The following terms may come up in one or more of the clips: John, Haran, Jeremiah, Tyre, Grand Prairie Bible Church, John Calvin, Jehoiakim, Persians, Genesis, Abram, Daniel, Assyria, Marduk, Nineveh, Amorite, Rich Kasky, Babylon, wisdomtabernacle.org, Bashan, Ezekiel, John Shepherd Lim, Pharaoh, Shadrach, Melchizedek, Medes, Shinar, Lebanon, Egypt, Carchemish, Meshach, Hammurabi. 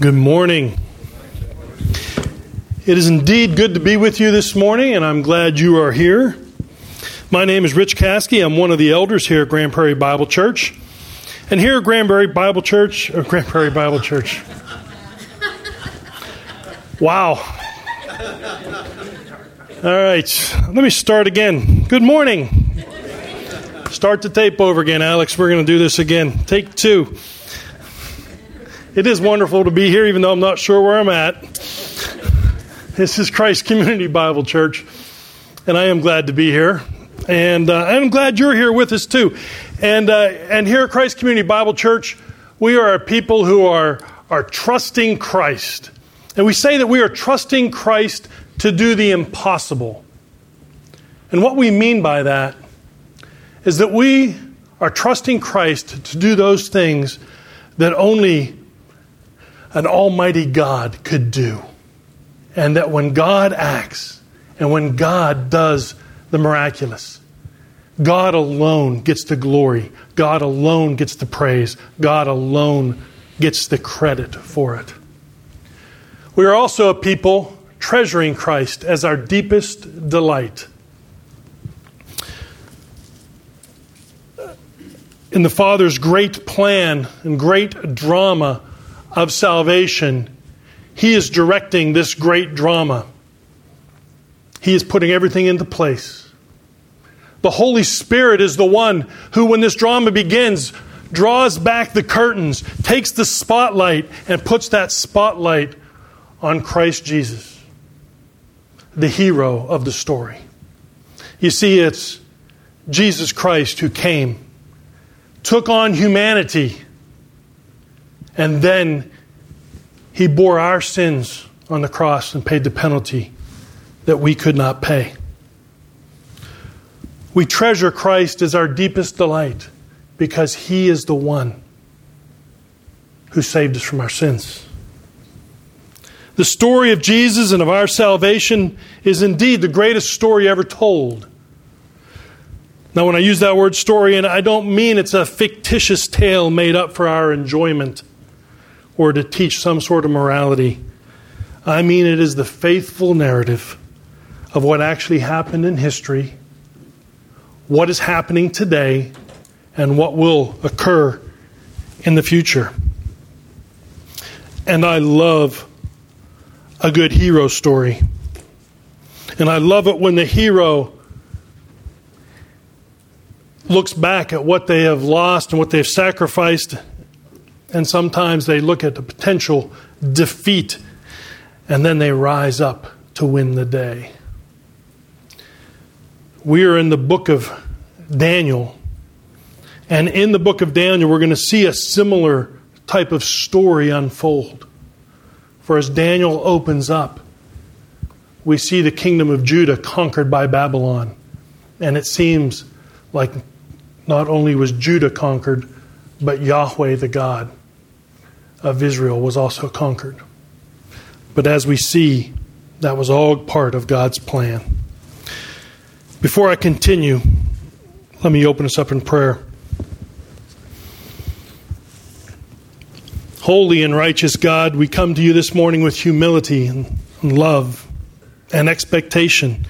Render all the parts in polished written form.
Good morning. It is indeed good to be with you this morning, and I'm glad you are here. My name is Rich Kasky. I'm one of the elders here at Grand Prairie Bible Church. And here at Grand Prairie Bible Church. Wow. All right. Let me start again. Good morning. Start the tape over again, Alex. We're going to do this again. Take two. It is wonderful to be here, even though I'm not sure where I'm at. This is Christ Community Bible Church, and I am glad to be here. And I'm glad you're here with us, too. And here at Christ Community Bible Church, we are a people who are trusting Christ. And we say that we are trusting Christ to do the impossible. And what we mean by that is that we are trusting Christ to do those things that only an almighty God could do. And that when God acts and when God does the miraculous, God alone gets the glory. God alone gets the praise. God alone gets the credit for it. We are also a people treasuring Christ as our deepest delight. In the Father's great plan and great drama of salvation, He is directing this great drama. He is putting everything into place. The Holy Spirit is the one who, when this drama begins, draws back the curtains, takes the spotlight, and puts that spotlight on Christ Jesus, the hero of the story. You see, it's Jesus Christ who came, took on humanity, and then He bore our sins on the cross and paid the penalty that we could not pay. We treasure Christ as our deepest delight because He is the one who saved us from our sins. The story of Jesus and of our salvation is indeed the greatest story ever told. Now, when I use that word story, and I don't mean it's a fictitious tale made up for our enjoyment or to teach some sort of morality. I mean, it is the faithful narrative of what actually happened in history, what is happening today, and what will occur in the future. And I love a good hero story. And I love it when the hero looks back at what they have lost and what they've sacrificed, and sometimes they look at the potential defeat, and then they rise up to win the day. We are in the book of Daniel. And in the book of Daniel, we're going to see a similar type of story unfold. For as Daniel opens up, we see the kingdom of Judah conquered by Babylon. And it seems like not only was Judah conquered, but Yahweh, the God of Israel, was also conquered. But as we see, that was all part of God's plan. Before I continue, let me open us up in prayer. Holy and righteous God, we come to you this morning with humility and love and expectation.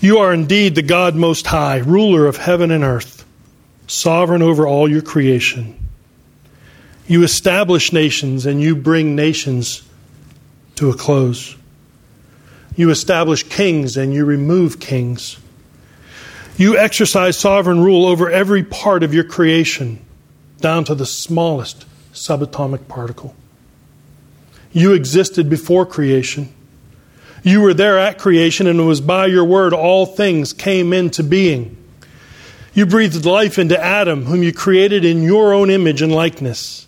You are indeed the God Most High, ruler of heaven and earth, sovereign over all your creation. You establish nations and you bring nations to a close. You establish kings and you remove kings. You exercise sovereign rule over every part of your creation, down to the smallest subatomic particle. You existed before creation. You were there at creation, and it was by your word all things came into being. You breathed life into Adam, whom you created in your own image and likeness.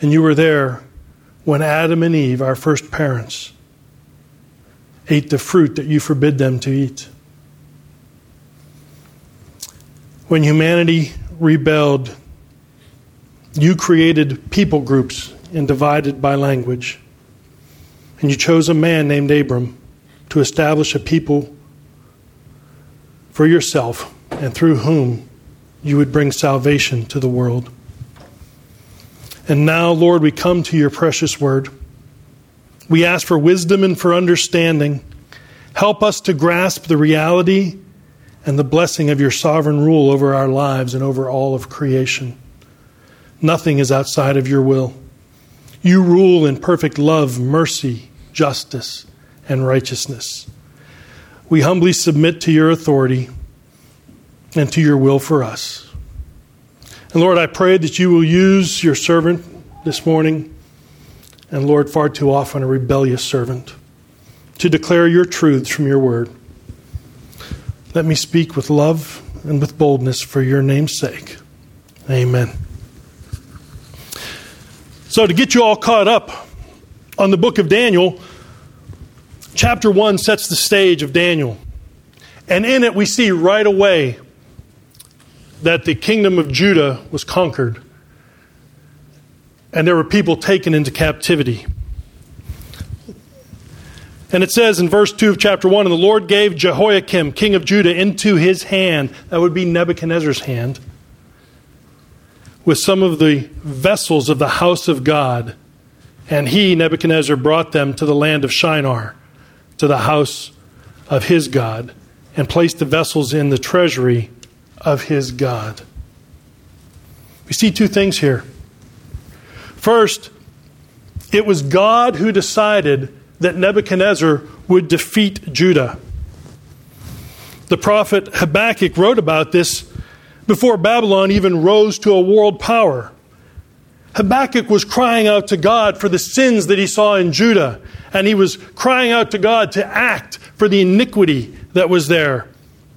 And you were there when Adam and Eve, our first parents, ate the fruit that you forbid them to eat. When humanity rebelled, you created people groups and divided by language. And you chose a man named Abram to establish a people for yourself, and through whom you would bring salvation to the world. And now, Lord, we come to your precious word. We ask for wisdom and for understanding. Help us to grasp the reality and the blessing of your sovereign rule over our lives and over all of creation. Nothing is outside of your will. You rule in perfect love, mercy, justice, and righteousness. We humbly submit to your authority and to your will for us. And Lord, I pray that you will use your servant this morning, and Lord, far too often a rebellious servant, to declare your truths from your word. Let me speak with love and with boldness for your name's sake. Amen. So to get you all caught up on the book of Daniel, chapter 1 sets the stage of Daniel. And in it we see right away that the kingdom of Judah was conquered. And there were people taken into captivity. And it says in verse 2 of chapter 1, "And the Lord gave Jehoiakim, king of Judah, into his hand," that would be Nebuchadnezzar's hand, "with some of the vessels of the house of God. And he, Nebuchadnezzar, brought them to the land of Shinar, to the house of his God, and placed the vessels in the treasury of his God." We see two things here. First, it was God who decided that Nebuchadnezzar would defeat Judah. The prophet Habakkuk wrote about this before Babylon even rose to a world power. Habakkuk was crying out to God for the sins that he saw in Judah, and he was crying out to God to act for the iniquity that was there.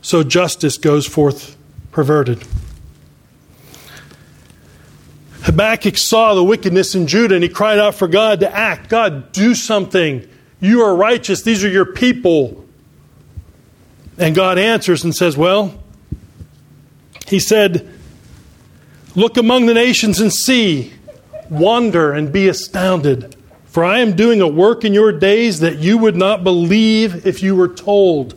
so justice goes forth perverted." Habakkuk saw the wickedness in Judah, and he cried out for God to act. "God, do something. You are righteous. These are your people." And God answers and says, well, he said, "Look among the nations and see, wonder and be astounded. For I am doing a work in your days that you would not believe if you were told.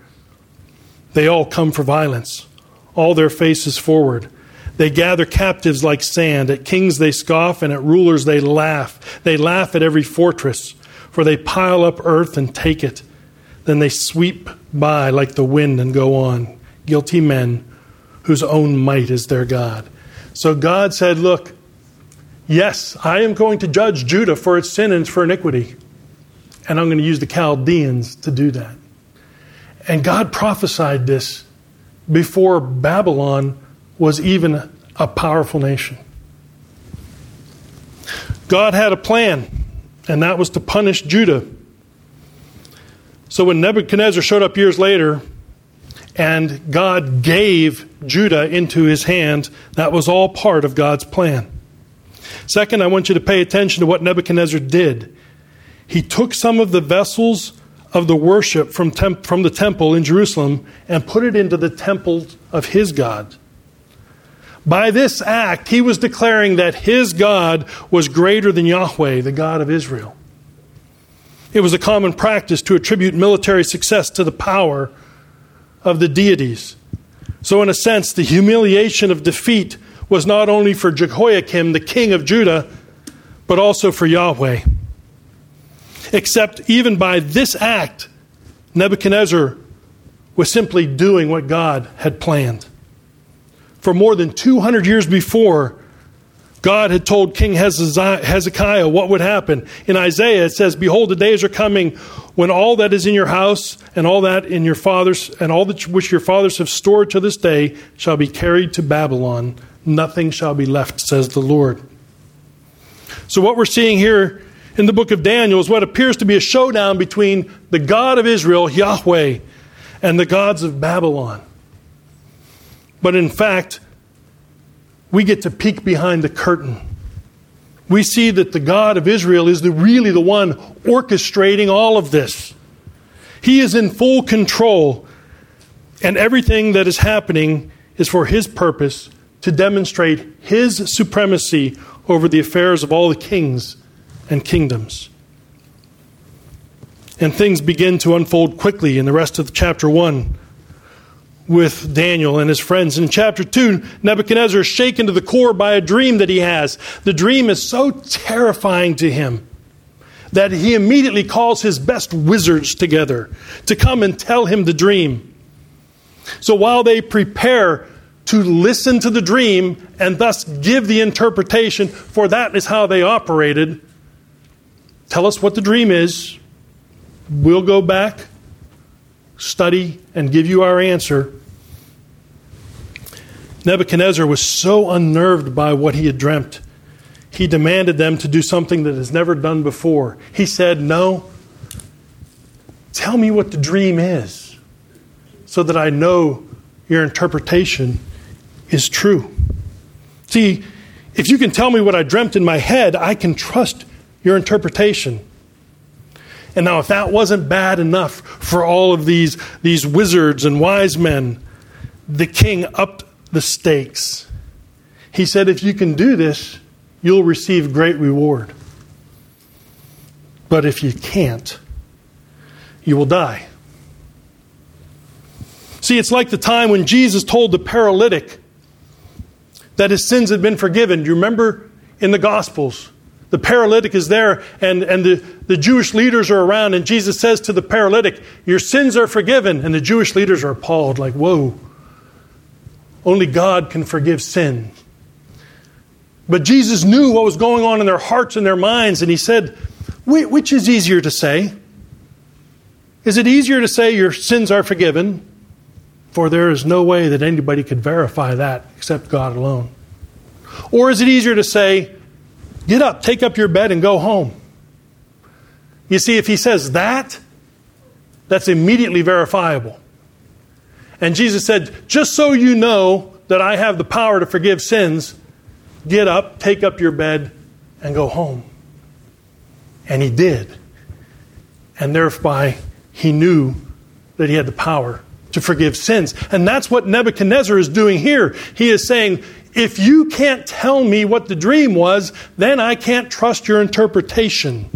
They all come for violence, all their faces forward. They gather captives like sand. At kings they scoff, and at rulers they laugh. They laugh at every fortress. For they pile up earth and take it. Then they sweep by like the wind and go on. Guilty men whose own might is their God." So God said, look, yes, I am going to judge Judah for its sin and for iniquity. And I'm going to use the Chaldeans to do that. And God prophesied this before Babylon was even a powerful nation. God had a plan. And that was to punish Judah. So when Nebuchadnezzar showed up years later and God gave Judah into his hand, that was all part of God's plan. Second, I want you to pay attention to what Nebuchadnezzar did. He took some of the vessels of the worship from the temple in Jerusalem and put it into the temple of his God. By this act, he was declaring that his God was greater than Yahweh, the God of Israel. It was a common practice to attribute military success to the power of the deities. So in a sense, the humiliation of defeat was not only for Jehoiakim, the king of Judah, but also for Yahweh. Except even by this act, Nebuchadnezzar was simply doing what God had planned. For more than 200 years before, God had told King Hezekiah what would happen. In Isaiah, it says, "Behold, the days are coming when all that is in your house and all that in your fathers and all that which your fathers have stored to this day shall be carried to Babylon. Nothing shall be left, says the Lord." So what we're seeing here in the book of Daniel is what appears to be a showdown between the God of Israel, Yahweh, and the gods of Babylon. But in fact, we get to peek behind the curtain. We see that the God of Israel is really the one orchestrating all of this. He is in full control, and everything that is happening is for His purpose, to demonstrate His supremacy over the affairs of all the kings and kingdoms. And things begin to unfold quickly in the rest of chapter 1. With Daniel and his friends. In chapter 2, Nebuchadnezzar is shaken to the core by a dream that he has. The dream is so terrifying to him that he immediately calls his best wizards together to come and tell him the dream. So while they prepare to listen to the dream and thus give the interpretation, for that is how they operated, tell us what the dream is, we'll go back, study, and give you our answer. Nebuchadnezzar was so unnerved by what he had dreamt, he demanded them to do something that is never done before. He said, "No, tell me what the dream is so that I know your interpretation is true. See, if you can tell me what I dreamt in my head, I can trust your interpretation." And now if that wasn't bad enough for all of these wizards and wise men, the king upped the stakes. He said, "If you can do this, you'll receive great reward. But if you can't, you will die." See, it's like the time when Jesus told the paralytic that his sins had been forgiven. Do you remember in the Gospels? The paralytic is there, and the Jewish leaders are around, and Jesus says to the paralytic, "Your sins are forgiven." And the Jewish leaders are appalled, like, whoa, only God can forgive sin. But Jesus knew what was going on in their hearts and their minds, and He said, which is easier to say? Is it easier to say your sins are forgiven? For there is no way that anybody could verify that except God alone. Or is it easier to say, "Get up, take up your bed, and go home"? You see, if he says that, that's immediately verifiable. And Jesus said, "Just so you know that I have the power to forgive sins, get up, take up your bed, and go home." And he did. And thereby, he knew that he had the power to forgive sins. And that's what Nebuchadnezzar is doing here. He is saying, "If you can't tell me what the dream was, then I can't trust your interpretation."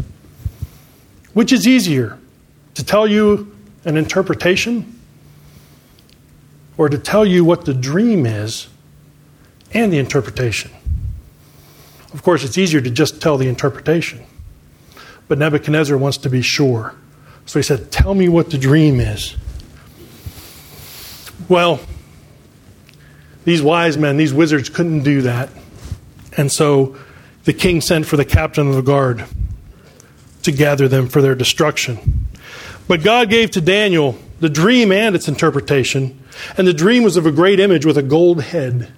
Which is easier, to tell you an interpretation or to tell you what the dream is and the interpretation? Of course, it's easier to just tell the interpretation. But Nebuchadnezzar wants to be sure. So he said, "Tell me what the dream is." Well, these wise men, these wizards, couldn't do that. And so the king sent for the captain of the guard to gather them for their destruction. But God gave to Daniel the dream and its interpretation. And the dream was of a great image with a gold head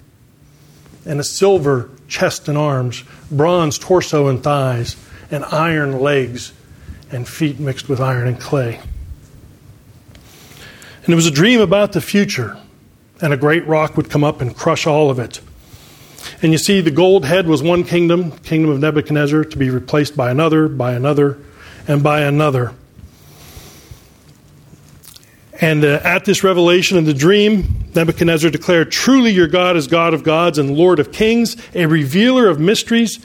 and a silver chest and arms, bronze torso and thighs, and iron legs and feet mixed with iron and clay. And it was a dream about the future. And a great rock would come up and crush all of it. And you see, the gold head was one kingdom, kingdom of Nebuchadnezzar, to be replaced by another, and by another. And at this revelation in the dream, Nebuchadnezzar declared, "Truly your God is God of gods and Lord of kings, a revealer of mysteries,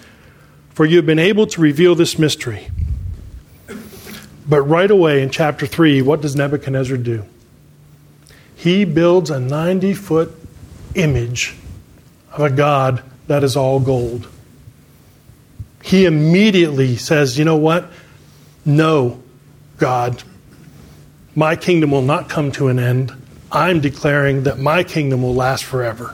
for you have been able to reveal this mystery." But right away in chapter 3, what does Nebuchadnezzar do? He builds a 90-foot image of a god that is all gold. He immediately says, "You know what? No, God. My kingdom will not come to an end. I'm declaring that my kingdom will last forever."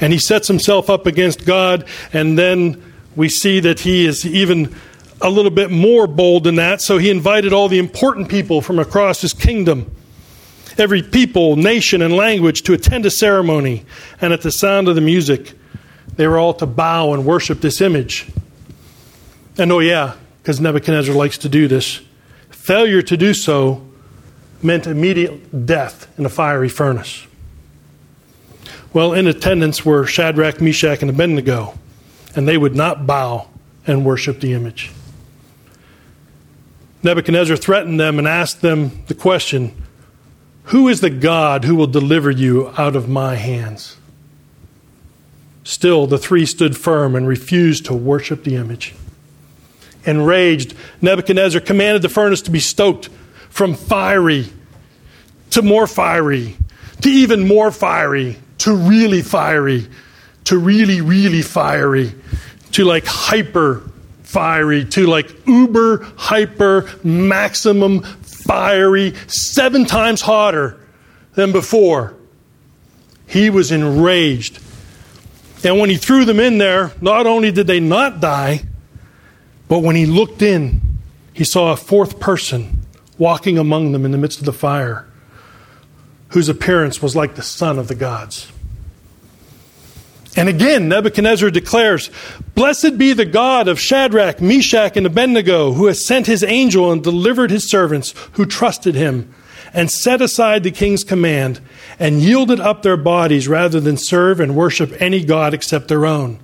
And he sets himself up against God, and then we see that he is even a little bit more bold than that. So he invited all the important people from across his kingdom, every people, nation, and language, to attend a ceremony. And at the sound of the music, they were all to bow and worship this image. And oh yeah, because Nebuchadnezzar likes to do this. Failure to do so meant immediate death in a fiery furnace. Well, in attendance were Shadrach, Meshach, and Abednego, and they would not bow and worship the image. Nebuchadnezzar threatened them and asked them the question, "Who is the God who will deliver you out of my hands?" Still, the three stood firm and refused to worship the image. Enraged, Nebuchadnezzar commanded the furnace to be stoked from fiery to more fiery to even more fiery to really fiery to really, really fiery to like hyper fiery to like uber, hyper, maximum fiery, 7 times hotter than before. He was enraged. And when he threw them in there, not only did they not die, but when he looked in, he saw a fourth person walking among them in the midst of the fire, whose appearance was like the son of the gods. And again, Nebuchadnezzar declares, "Blessed be the God of Shadrach, Meshach, and Abednego, who has sent his angel and delivered his servants who trusted him, and set aside the king's command, and yielded up their bodies rather than serve and worship any god except their own."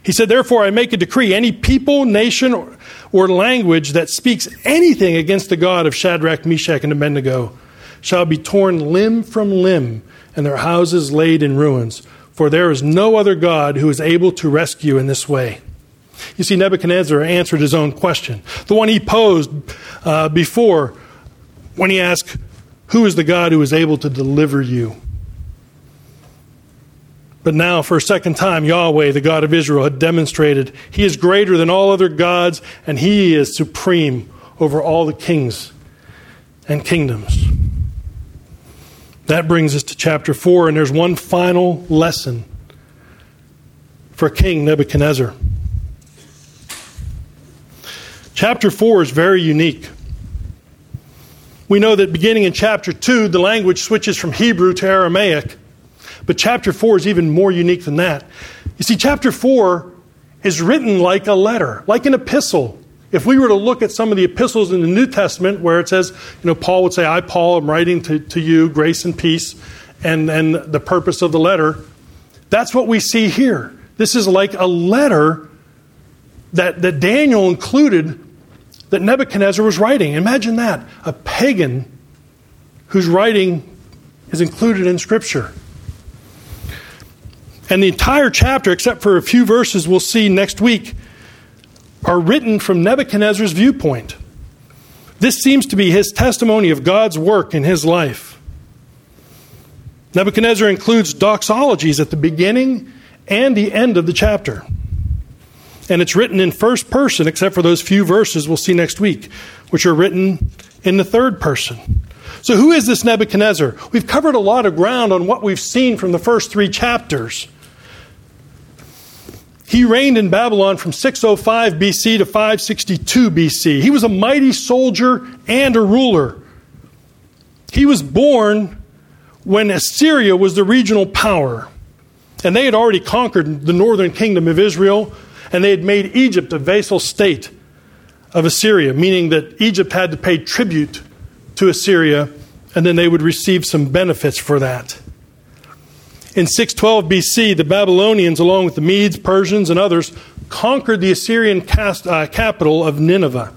He said, "Therefore I make a decree, any people, nation, or language that speaks anything against the God of Shadrach, Meshach, and Abednego shall be torn limb from limb, and their houses laid in ruins. For there is no other God who is able to rescue in this way." You see, Nebuchadnezzar answered his own question, the one he posed before when he asked, "Who is the God who is able to deliver you?" But now, for a second time, Yahweh, the God of Israel, had demonstrated he is greater than all other gods, and he is supreme over all the kings and kingdoms. That brings us to chapter 4, and there's one final lesson for King Nebuchadnezzar. Chapter 4 is very unique. We know that beginning in chapter 2, the language switches from Hebrew to Aramaic. But chapter 4 is even more unique than that. You see, chapter 4 is written like a letter, like an epistle. If we were to look at some of the epistles in the New Testament where it says, you know, Paul would say, "I, Paul, am writing to you, grace and peace," and the purpose of the letter, that's what we see here. This is like a letter that Daniel included that Nebuchadnezzar was writing. Imagine that, a pagan whose writing is included in Scripture. And the entire chapter, except for a few verses we'll see next week, are written from Nebuchadnezzar's viewpoint. This seems to be his testimony of God's work in his life. Nebuchadnezzar includes doxologies at the beginning and the end of the chapter. And it's written in first person, except for those few verses we'll see next week, which are written in the third person. So who is this Nebuchadnezzar? We've covered a lot of ground on what we've seen from the first 3 chapters. He reigned in Babylon from 605 BC to 562 BC. He was a mighty soldier and a ruler. He was born when Assyria was the regional power, and they had already conquered the northern kingdom of Israel, and they had made Egypt a vassal state of Assyria, meaning that Egypt had to pay tribute to Assyria, and then they would receive some benefits for that. In 612 BC, the Babylonians, along with the Medes, Persians, and others, conquered the Assyrian capital of Nineveh.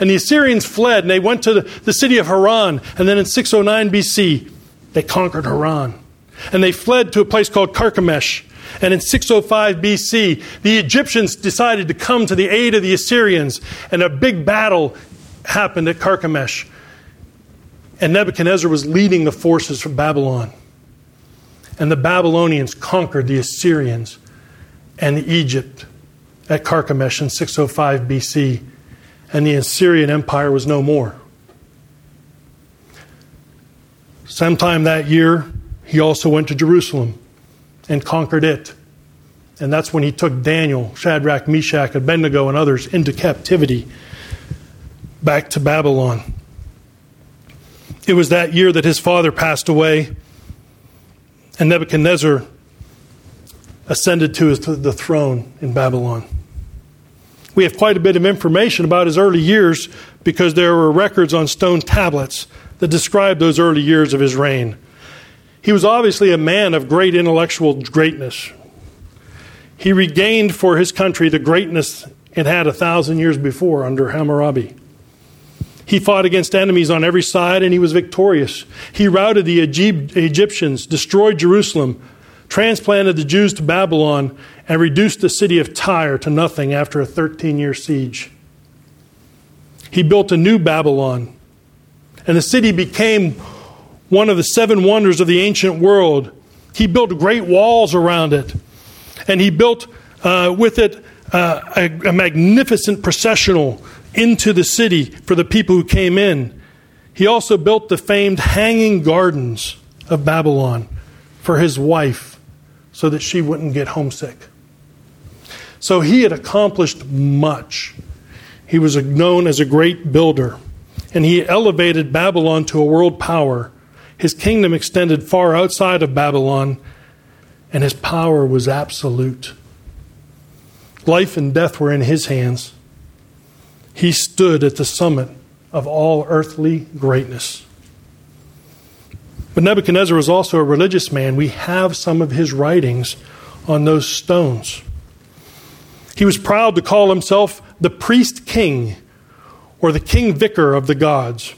And the Assyrians fled, and they went to the city of Haran. And then in 609 BC, they conquered Haran. And they fled to a place called Carchemish. And in 605 BC, the Egyptians decided to come to the aid of the Assyrians. And a big battle happened at Carchemish. And Nebuchadnezzar was leading the forces from Babylon. And the Babylonians conquered the Assyrians and Egypt at Carchemish in 605 BC, and the Assyrian Empire was no more. Sometime that year, he also went to Jerusalem and conquered it. And that's when he took Daniel, Shadrach, Meshach, Abednego, and others into captivity back to Babylon. It was that year that his father passed away, and Nebuchadnezzar ascended to the throne in Babylon. We have quite a bit of information about his early years because there were records on stone tablets that describe those early years of his reign. He was obviously a man of great intellectual greatness. He regained for his country the greatness it had 1,000 years before under Hammurabi. He fought against enemies on every side, and he was victorious. He routed the Egyptians, destroyed Jerusalem, transplanted the Jews to Babylon, and reduced the city of Tyre to nothing after a 13-year siege. He built a new Babylon, and the city became one of the 7 wonders of the ancient world. He built great walls around it, and he built with it a magnificent processional into the city for the people who came in. He also built the famed Hanging Gardens of Babylon for his wife so that she wouldn't get homesick. So he had accomplished much. He was known as a great builder, and he elevated Babylon to a world power. His kingdom extended far outside of Babylon, and his power was absolute. Life and death were in his hands. He stood at the summit of all earthly greatness. But Nebuchadnezzar was also a religious man. We have some of his writings on those stones. He was proud to call himself the priest king or the king vicar of the gods.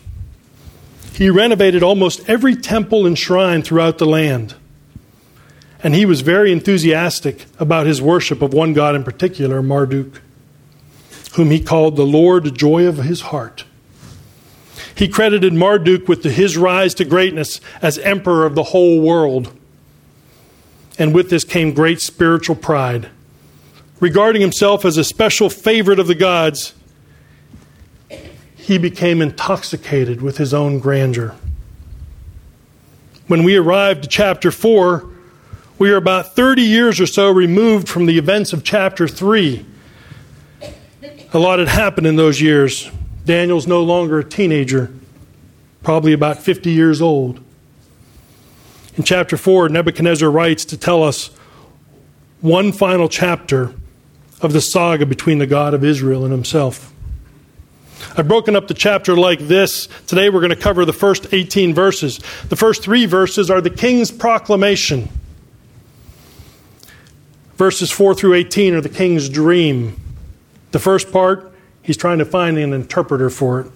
He renovated almost every temple and shrine throughout the land. And he was very enthusiastic about his worship of one god in particular, Marduk, whom he called the Lord Joy of his heart. He credited Marduk with his rise to greatness as emperor of the whole world. And with this came great spiritual pride. Regarding himself as a special favorite of the gods, he became intoxicated with his own grandeur. When we arrive to chapter 4, we are about 30 years or so removed from the events of chapter 3. A lot had happened in those years. Daniel's no longer a teenager, probably about 50 years old. In chapter 4, Nebuchadnezzar writes to tell us one final chapter of the saga between the God of Israel and himself. I've broken up the chapter like this. Today we're going to cover the first 18 verses. The first 3 verses are the king's proclamation. Verses 4 through 18 are the king's dream. The first part, he's trying to find an interpreter for it.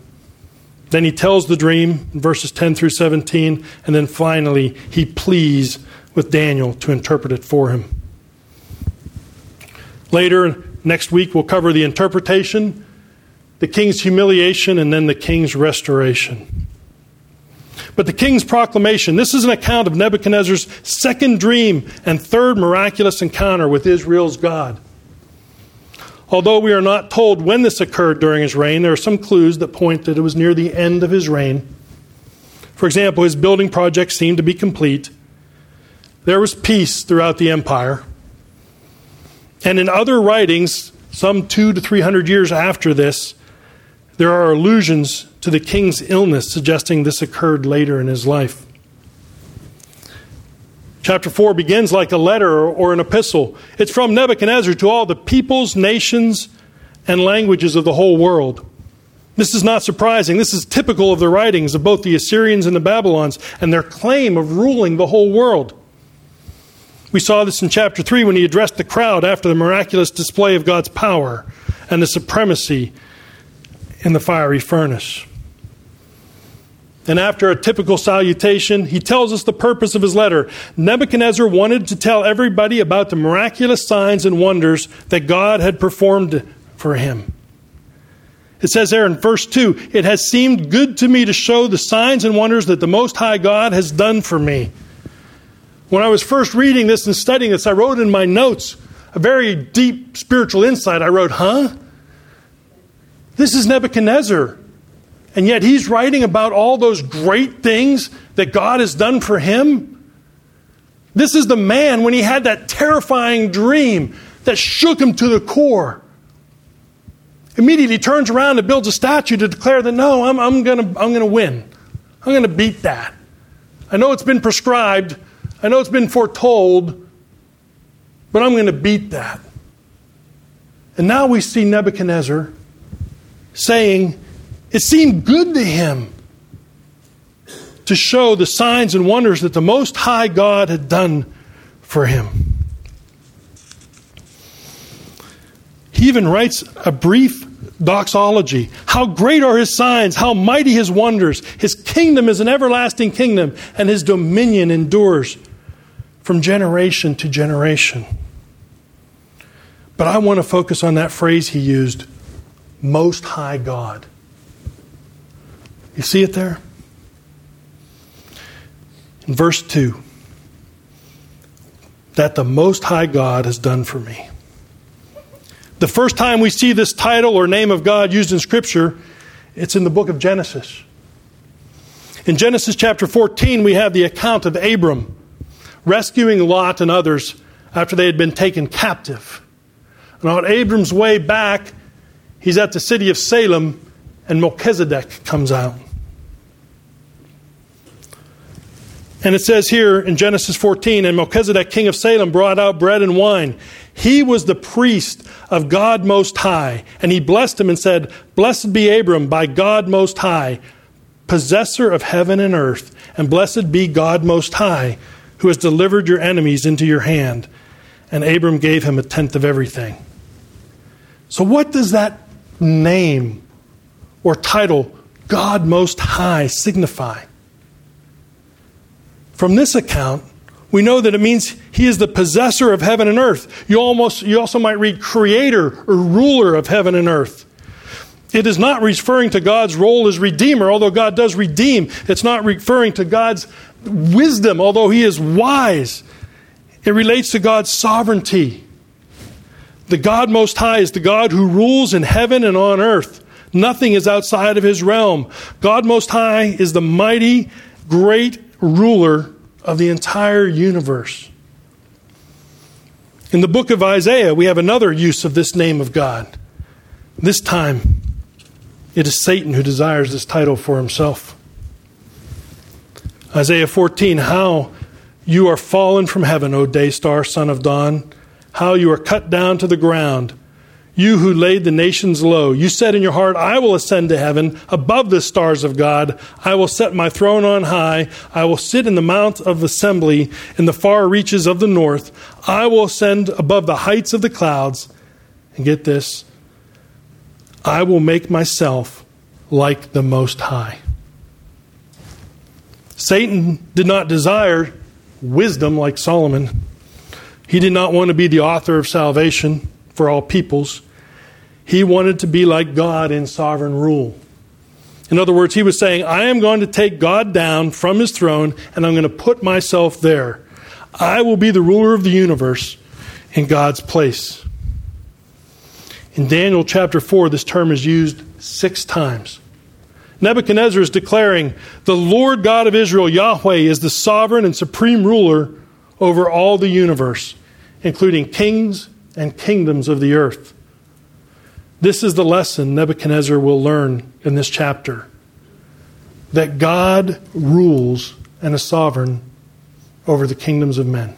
Then he tells the dream in verses 10 through 17, and then finally he pleads with Daniel to interpret it for him. Later, next week, we'll cover the interpretation, the king's humiliation, and then the king's restoration. But the king's proclamation, this is an account of Nebuchadnezzar's second dream and third miraculous encounter with Israel's God. Although we are not told when this occurred during his reign, there are some clues that point that it was near the end of his reign. For example, his building project seemed to be complete. There was peace throughout the empire. And in other writings, some 200 to 300 years after this, there are allusions to the king's illness, suggesting this occurred later in his life. Chapter 4 begins like a letter or an epistle. It's from Nebuchadnezzar to all the peoples, nations, and languages of the whole world. This is not surprising. This is typical of the writings of both the Assyrians and the Babylons and their claim of ruling the whole world. We saw this in chapter 3 when he addressed the crowd after the miraculous display of God's power and the supremacy in the fiery furnace. And after a typical salutation, he tells us the purpose of his letter. Nebuchadnezzar wanted to tell everybody about the miraculous signs and wonders that God had performed for him. It says there in verse 2, "It has seemed good to me to show the signs and wonders that the Most High God has done for me." When I was first reading this and studying this, I wrote in my notes a very deep spiritual insight. I wrote, This is Nebuchadnezzar. And yet he's writing about all those great things that God has done for him. This is the man when he had that terrifying dream that shook him to the core. Immediately turns around and builds a statue to declare that, no, I'm going to win. I'm going to beat that. I know it's been prescribed. I know it's been foretold. But I'm going to beat that. And now we see Nebuchadnezzar saying, it seemed good to him to show the signs and wonders that the Most High God had done for him. He even writes a brief doxology. How great are his signs, how mighty his wonders. His kingdom is an everlasting kingdom, and his dominion endures from generation to generation. But I want to focus on that phrase he used, Most High God. You see it there? In verse 2, that the Most High God has done for me. The first time we see this title or name of God used in Scripture, it's in the book of Genesis. In Genesis chapter 14, we have the account of Abram rescuing Lot and others after they had been taken captive. And on Abram's way back, he's at the city of Salem, and Melchizedek comes out. And it says here in Genesis 14, and Melchizedek, king of Salem, brought out bread and wine. He was the priest of God Most High. And he blessed him and said, Blessed be Abram by God Most High, possessor of heaven and earth. And blessed be God Most High, who has delivered your enemies into your hand. And Abram gave him a tenth of everything. So what does that name or title, God Most High, signify? From this account, we know that it means he is the possessor of heaven and earth. You also might read creator or ruler of heaven and earth. It is not referring to God's role as redeemer, although God does redeem. It's not referring to God's wisdom, although he is wise. It relates to God's sovereignty. The God Most High is the God who rules in heaven and on earth. Nothing is outside of his realm. God Most High is the mighty, great ruler of the entire universe. In the book of Isaiah, we have another use of this name of God. This time, it is Satan who desires this title for himself. Isaiah 14, How you are fallen from heaven, O day star, son of dawn. How you are cut down to the ground. You who laid the nations low. You said in your heart, I will ascend to heaven above the stars of God. I will set my throne on high. I will sit in the mount of assembly in the far reaches of the north. I will ascend above the heights of the clouds. And get this. I will make myself like the Most High. Satan did not desire wisdom like Solomon. He did not want to be the author of salvation for all peoples. He wanted to be like God in sovereign rule. In other words, he was saying, I am going to take God down from his throne and I'm going to put myself there. I will be the ruler of the universe in God's place. In Daniel chapter 4, this term is used 6 times. Nebuchadnezzar is declaring, the Lord God of Israel, Yahweh, is the sovereign and supreme ruler over all the universe, including kings and kingdoms of the earth. This is the lesson Nebuchadnezzar will learn in this chapter, that God rules and is sovereign over the kingdoms of men.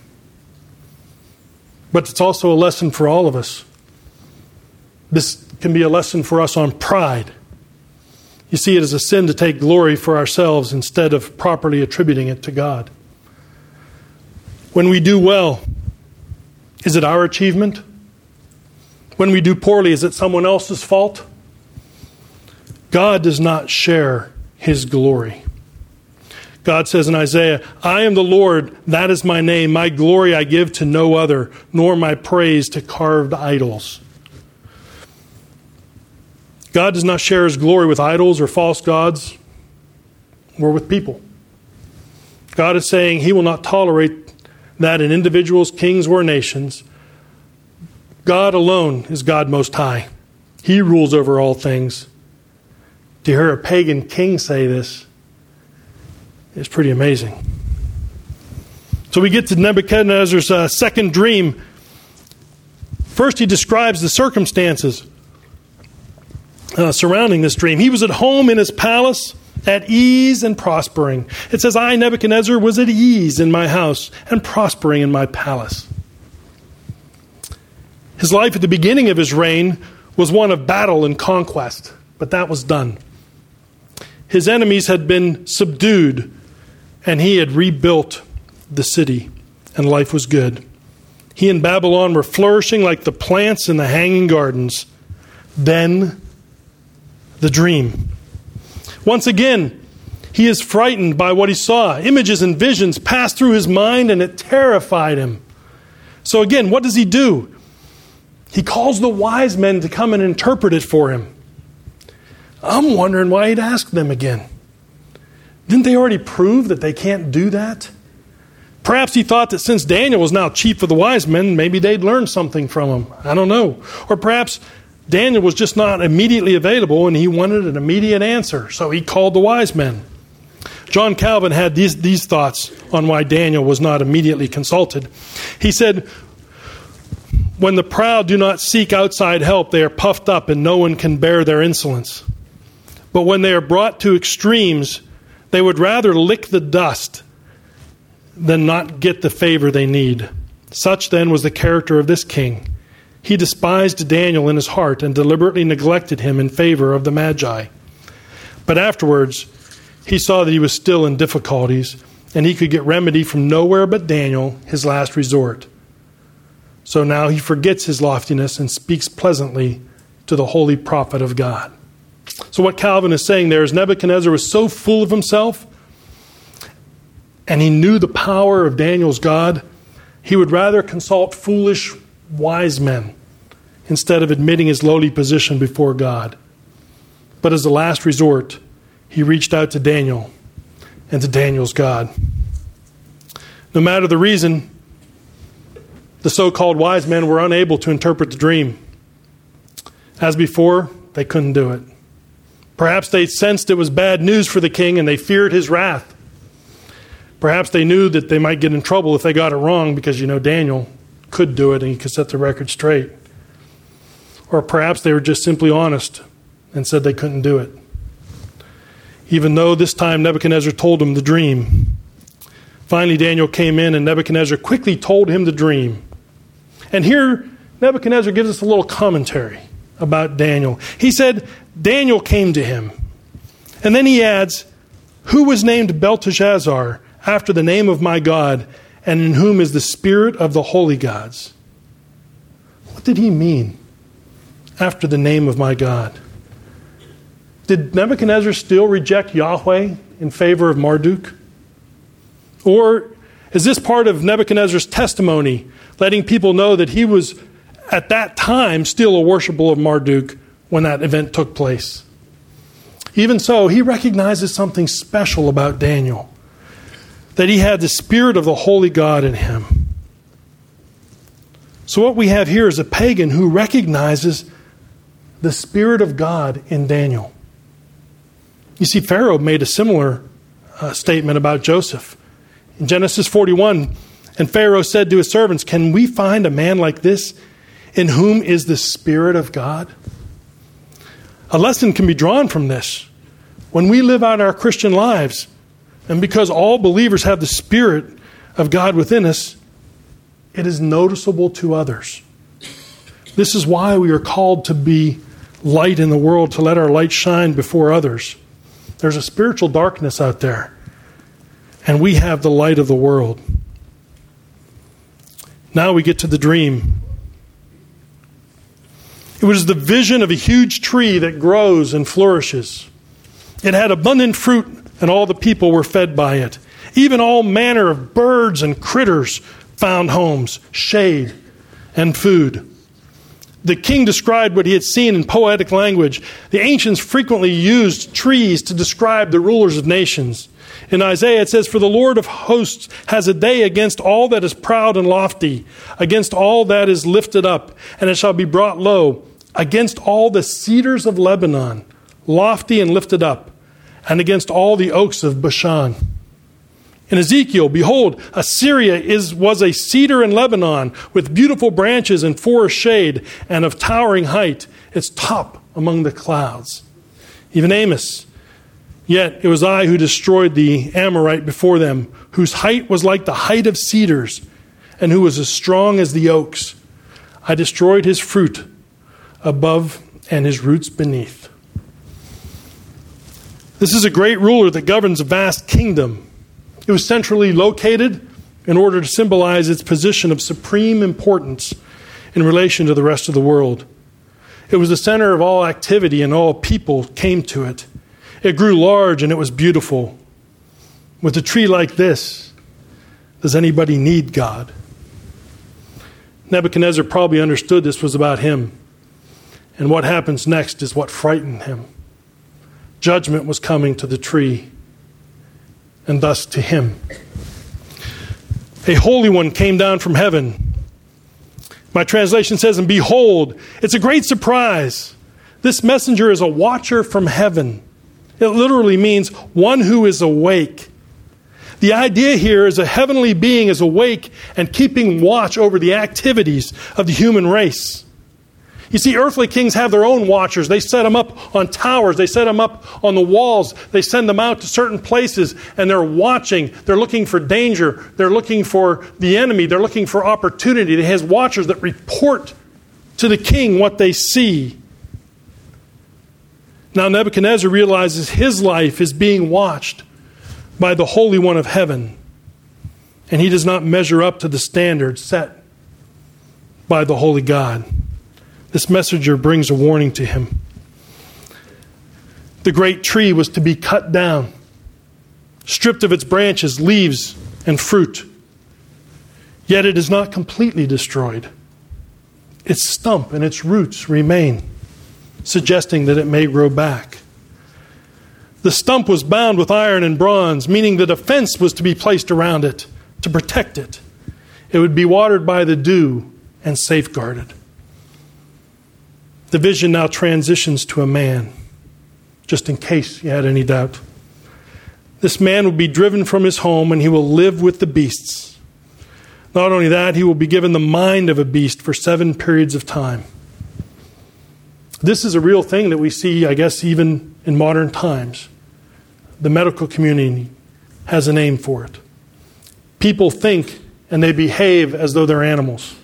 But it's also a lesson for all of us. This can be a lesson for us on pride. You see, it is a sin to take glory for ourselves instead of properly attributing it to God. When we do well, is it our achievement? When we do poorly, is it someone else's fault? God does not share his glory. God says in Isaiah, I am the Lord, that is my name. My glory I give to no other, nor my praise to carved idols. God does not share his glory with idols or false gods or with people. God is saying he will not tolerate that in individuals, kings, or nations. God alone is God Most High. He rules over all things. To hear a pagan king say this is pretty amazing. So we get to Nebuchadnezzar's second dream. First, he describes the circumstances surrounding this dream. He was at home in his palace, at ease and prospering. It says, I, Nebuchadnezzar, was at ease in my house and prospering in my palace. His life at the beginning of his reign was one of battle and conquest, but that was done. His enemies had been subdued, and he had rebuilt the city, and life was good. He and Babylon were flourishing like the plants in the hanging gardens. Then, the dream. Once again, he is frightened by what he saw. Images and visions passed through his mind, and it terrified him. So again, what does he do? He calls the wise men to come and interpret it for him. I'm wondering why he'd ask them again. Didn't they already prove that they can't do that? Perhaps he thought that since Daniel was now chief of the wise men, maybe they'd learn something from him. I don't know. Or perhaps Daniel was just not immediately available and he wanted an immediate answer, so he called the wise men. John Calvin had these thoughts on why Daniel was not immediately consulted. He said, when the proud do not seek outside help, they are puffed up and no one can bear their insolence. But when they are brought to extremes, they would rather lick the dust than not get the favor they need. Such then was the character of this king. He despised Daniel in his heart and deliberately neglected him in favor of the Magi. But afterwards, he saw that he was still in difficulties, and he could get remedy from nowhere but Daniel, his last resort. So now he forgets his loftiness and speaks pleasantly to the holy prophet of God. So what Calvin is saying there is Nebuchadnezzar was so full of himself, and he knew the power of Daniel's God, he would rather consult foolish wise men instead of admitting his lowly position before God. But as a last resort, he reached out to Daniel and to Daniel's God. No matter the reason, the so-called wise men were unable to interpret the dream. As before, they couldn't do it. Perhaps they sensed it was bad news for the king and they feared his wrath. Perhaps they knew that they might get in trouble if they got it wrong because, Daniel could do it and he could set the record straight. Or perhaps they were just simply honest and said they couldn't do it. Even though this time Nebuchadnezzar told him the dream. Finally, Daniel came in and Nebuchadnezzar quickly told him the dream. And here, Nebuchadnezzar gives us a little commentary about Daniel. He said, Daniel came to him. And then he adds, who was named Belteshazzar after the name of my God, and in whom is the spirit of the holy gods? What did he mean? After the name of my God. Did Nebuchadnezzar still reject Yahweh in favor of Marduk? Or is this part of Nebuchadnezzar's testimony, letting people know that he was at that time still a worshiper of Marduk when that event took place? Even so, he recognizes something special about Daniel, that he had the spirit of the holy God in him. So what we have here is a pagan who recognizes the spirit of God in Daniel. You see, Pharaoh made a similar statement about Joseph. In Genesis 41, and Pharaoh said to his servants, can we find a man like this in whom is the spirit of God? A lesson can be drawn from this. When we live out our Christian lives, and because all believers have the Spirit of God within us, it is noticeable to others. This is why we are called to be light in the world, to let our light shine before others. There's a spiritual darkness out there, and we have the light of the world. Now we get to the dream. It was the vision of a huge tree that grows and flourishes. It had abundant fruit, and all the people were fed by it. Even all manner of birds and critters found homes, shade, and food. The king described what he had seen in poetic language. The ancients frequently used trees to describe the rulers of nations. In Isaiah it says, for the Lord of hosts has a day against all that is proud and lofty, against all that is lifted up, and it shall be brought low, against all the cedars of Lebanon, lofty and lifted up, and against all the oaks of Bashan. In Ezekiel, behold, Assyria was a cedar in Lebanon, with beautiful branches and forest shade, and of towering height, its top among the clouds. Even Amos, yet it was I who destroyed the Amorite before them, whose height was like the height of cedars, and who was as strong as the oaks. I destroyed his fruit above and his roots beneath. This is a great ruler that governs a vast kingdom. It was centrally located in order to symbolize its position of supreme importance in relation to the rest of the world. It was the center of all activity, and all people came to it. It grew large, and it was beautiful. With a tree like this, does anybody need God? Nebuchadnezzar probably understood this was about him, and what happens next is what frightened him. Judgment was coming to the tree, and thus to him. A holy one came down from heaven. My translation says, and behold, it's a great surprise. This messenger is a watcher from heaven. It literally means one who is awake. The idea here is a heavenly being is awake and keeping watch over the activities of the human race. You see, earthly kings have their own watchers. They set them up on towers. They set them up on the walls. They send them out to certain places, and they're watching. They're looking for danger. They're looking for the enemy. They're looking for opportunity. It has watchers that report to the king what they see. Now Nebuchadnezzar realizes his life is being watched by the Holy One of Heaven, and he does not measure up to the standard set by the Holy God. This messenger brings a warning to him. The great tree was to be cut down, stripped of its branches, leaves, and fruit. Yet it is not completely destroyed. Its stump and its roots remain, suggesting that it may grow back. The stump was bound with iron and bronze, meaning that a fence was to be placed around it to protect it. It would be watered by the dew and safeguarded. The vision now transitions to a man, just in case you had any doubt. This man will be driven from his home, and he will live with the beasts. Not only that, he will be given the mind of a beast for 7 periods of time. This is a real thing that we see, I guess, even in modern times. The medical community has a name for it. People think and they behave as though they're animals.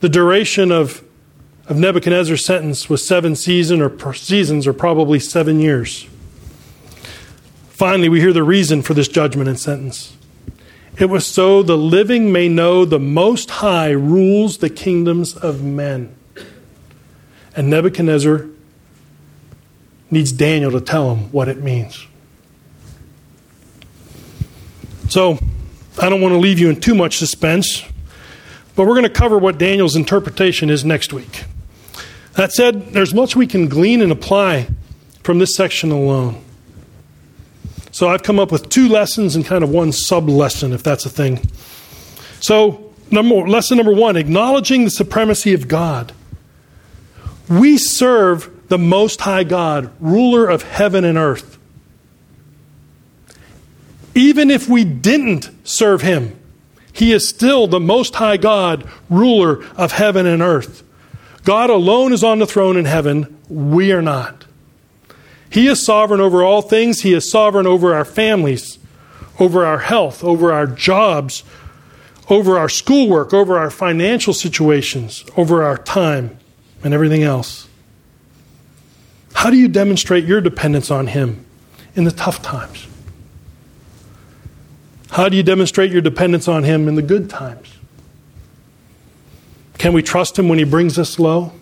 The duration of Nebuchadnezzar's sentence was 7 seasons or probably 7 years. Finally, we hear the reason for this judgment and sentence. It was so the living may know the Most High rules the kingdoms of men. And Nebuchadnezzar needs Daniel to tell him what it means. So, I don't want to leave you in too much suspense, but we're going to cover what Daniel's interpretation is next week. That said, there's much we can glean and apply from this section alone. So I've come up with 2 lessons and kind of one sub-lesson, if that's a thing. So lesson number 1, acknowledging the supremacy of God. We serve the Most High God, ruler of heaven and earth. Even if we didn't serve him, he is still the Most High God, ruler of heaven and earth. God alone is on the throne in heaven. We are not. He is sovereign over all things. He is sovereign over our families, over our health, over our jobs, over our schoolwork, over our financial situations, over our time, and everything else. How do you demonstrate your dependence on him in the tough times? How do you demonstrate your dependence on him in the good times? Can we trust him when he brings us low?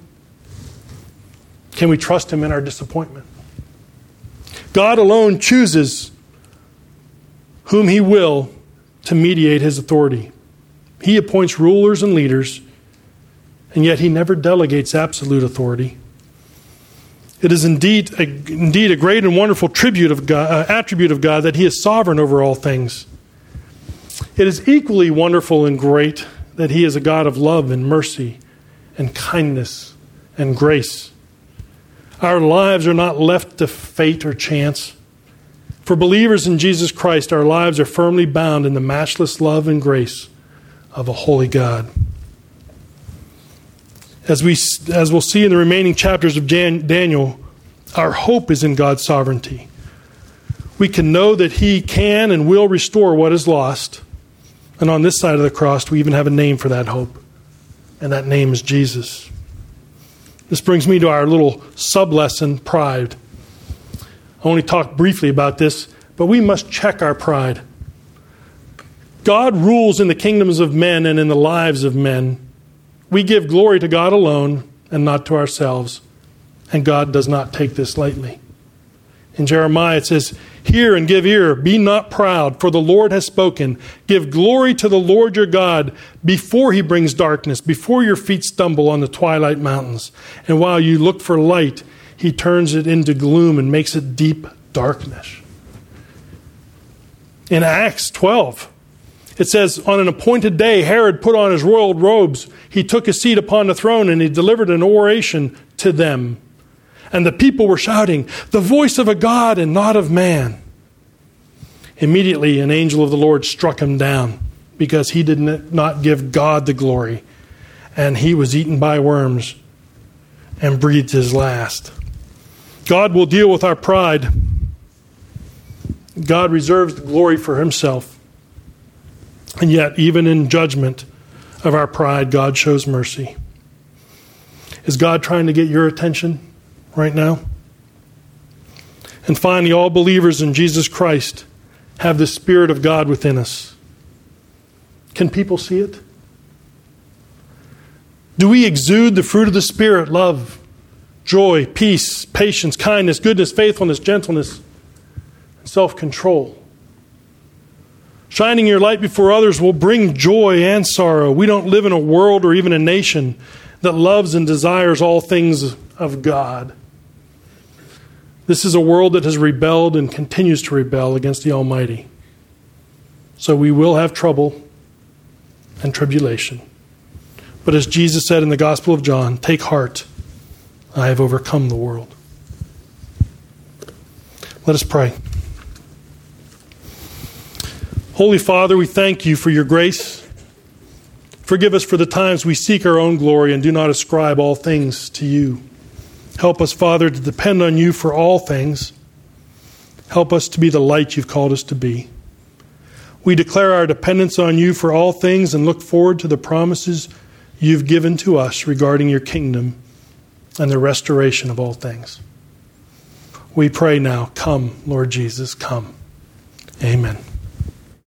Can we trust him in our disappointment? God alone chooses whom he will to mediate his authority. He appoints rulers and leaders, and yet he never delegates absolute authority. It is indeed a great and wonderful attribute of God that he is sovereign over all things. It is equally wonderful and great that he is a God of love and mercy and kindness and grace. Our lives are not left to fate or chance. For believers in Jesus Christ, our lives are firmly bound in the matchless love and grace of a holy God. As we'll see in the remaining chapters of Daniel, our hope is in God's sovereignty. We can know that He can and will restore what is lost. And on this side of the cross, we even have a name for that hope. And that name is Jesus. This brings me to our little sub-lesson, pride. I only talked briefly about this, but we must check our pride. God rules in the kingdoms of men and in the lives of men. We give glory to God alone and not to ourselves. And God does not take this lightly. In Jeremiah it says, "Hear and give ear, be not proud, for the Lord has spoken. Give glory to the Lord your God before He brings darkness, before your feet stumble on the twilight mountains. And while you look for light, He turns it into gloom and makes it deep darkness." In Acts 12, it says, "On an appointed day, Herod put on his royal robes. He took his seat upon the throne and he delivered an oration to them. And the people were shouting, 'The voice of a God and not of man.' Immediately, an angel of the Lord struck him down because he did not give God the glory. And he was eaten by worms and breathed his last." God will deal with our pride. God reserves the glory for Himself. And yet, even in judgment of our pride, God shows mercy. Is God trying to get your attention right now? And finally, all believers in Jesus Christ have the Spirit of God within us. Can people see it? Do we exude the fruit of the Spirit? Love, joy, peace, patience, kindness, goodness, faithfulness, gentleness, and self-control. Shining your light before others will bring joy and sorrow. We don't live in a world or even a nation that loves and desires all things of God. This is a world that has rebelled and continues to rebel against the Almighty. So we will have trouble and tribulation. But as Jesus said in the Gospel of John, "Take heart, I have overcome the world." Let us pray. Holy Father, we thank You for Your grace. Forgive us for the times we seek our own glory and do not ascribe all things to You. Help us, Father, to depend on You for all things. Help us to be the light You've called us to be. We declare our dependence on You for all things and look forward to the promises You've given to us regarding Your kingdom and the restoration of all things. We pray now, come, Lord Jesus, come. Amen.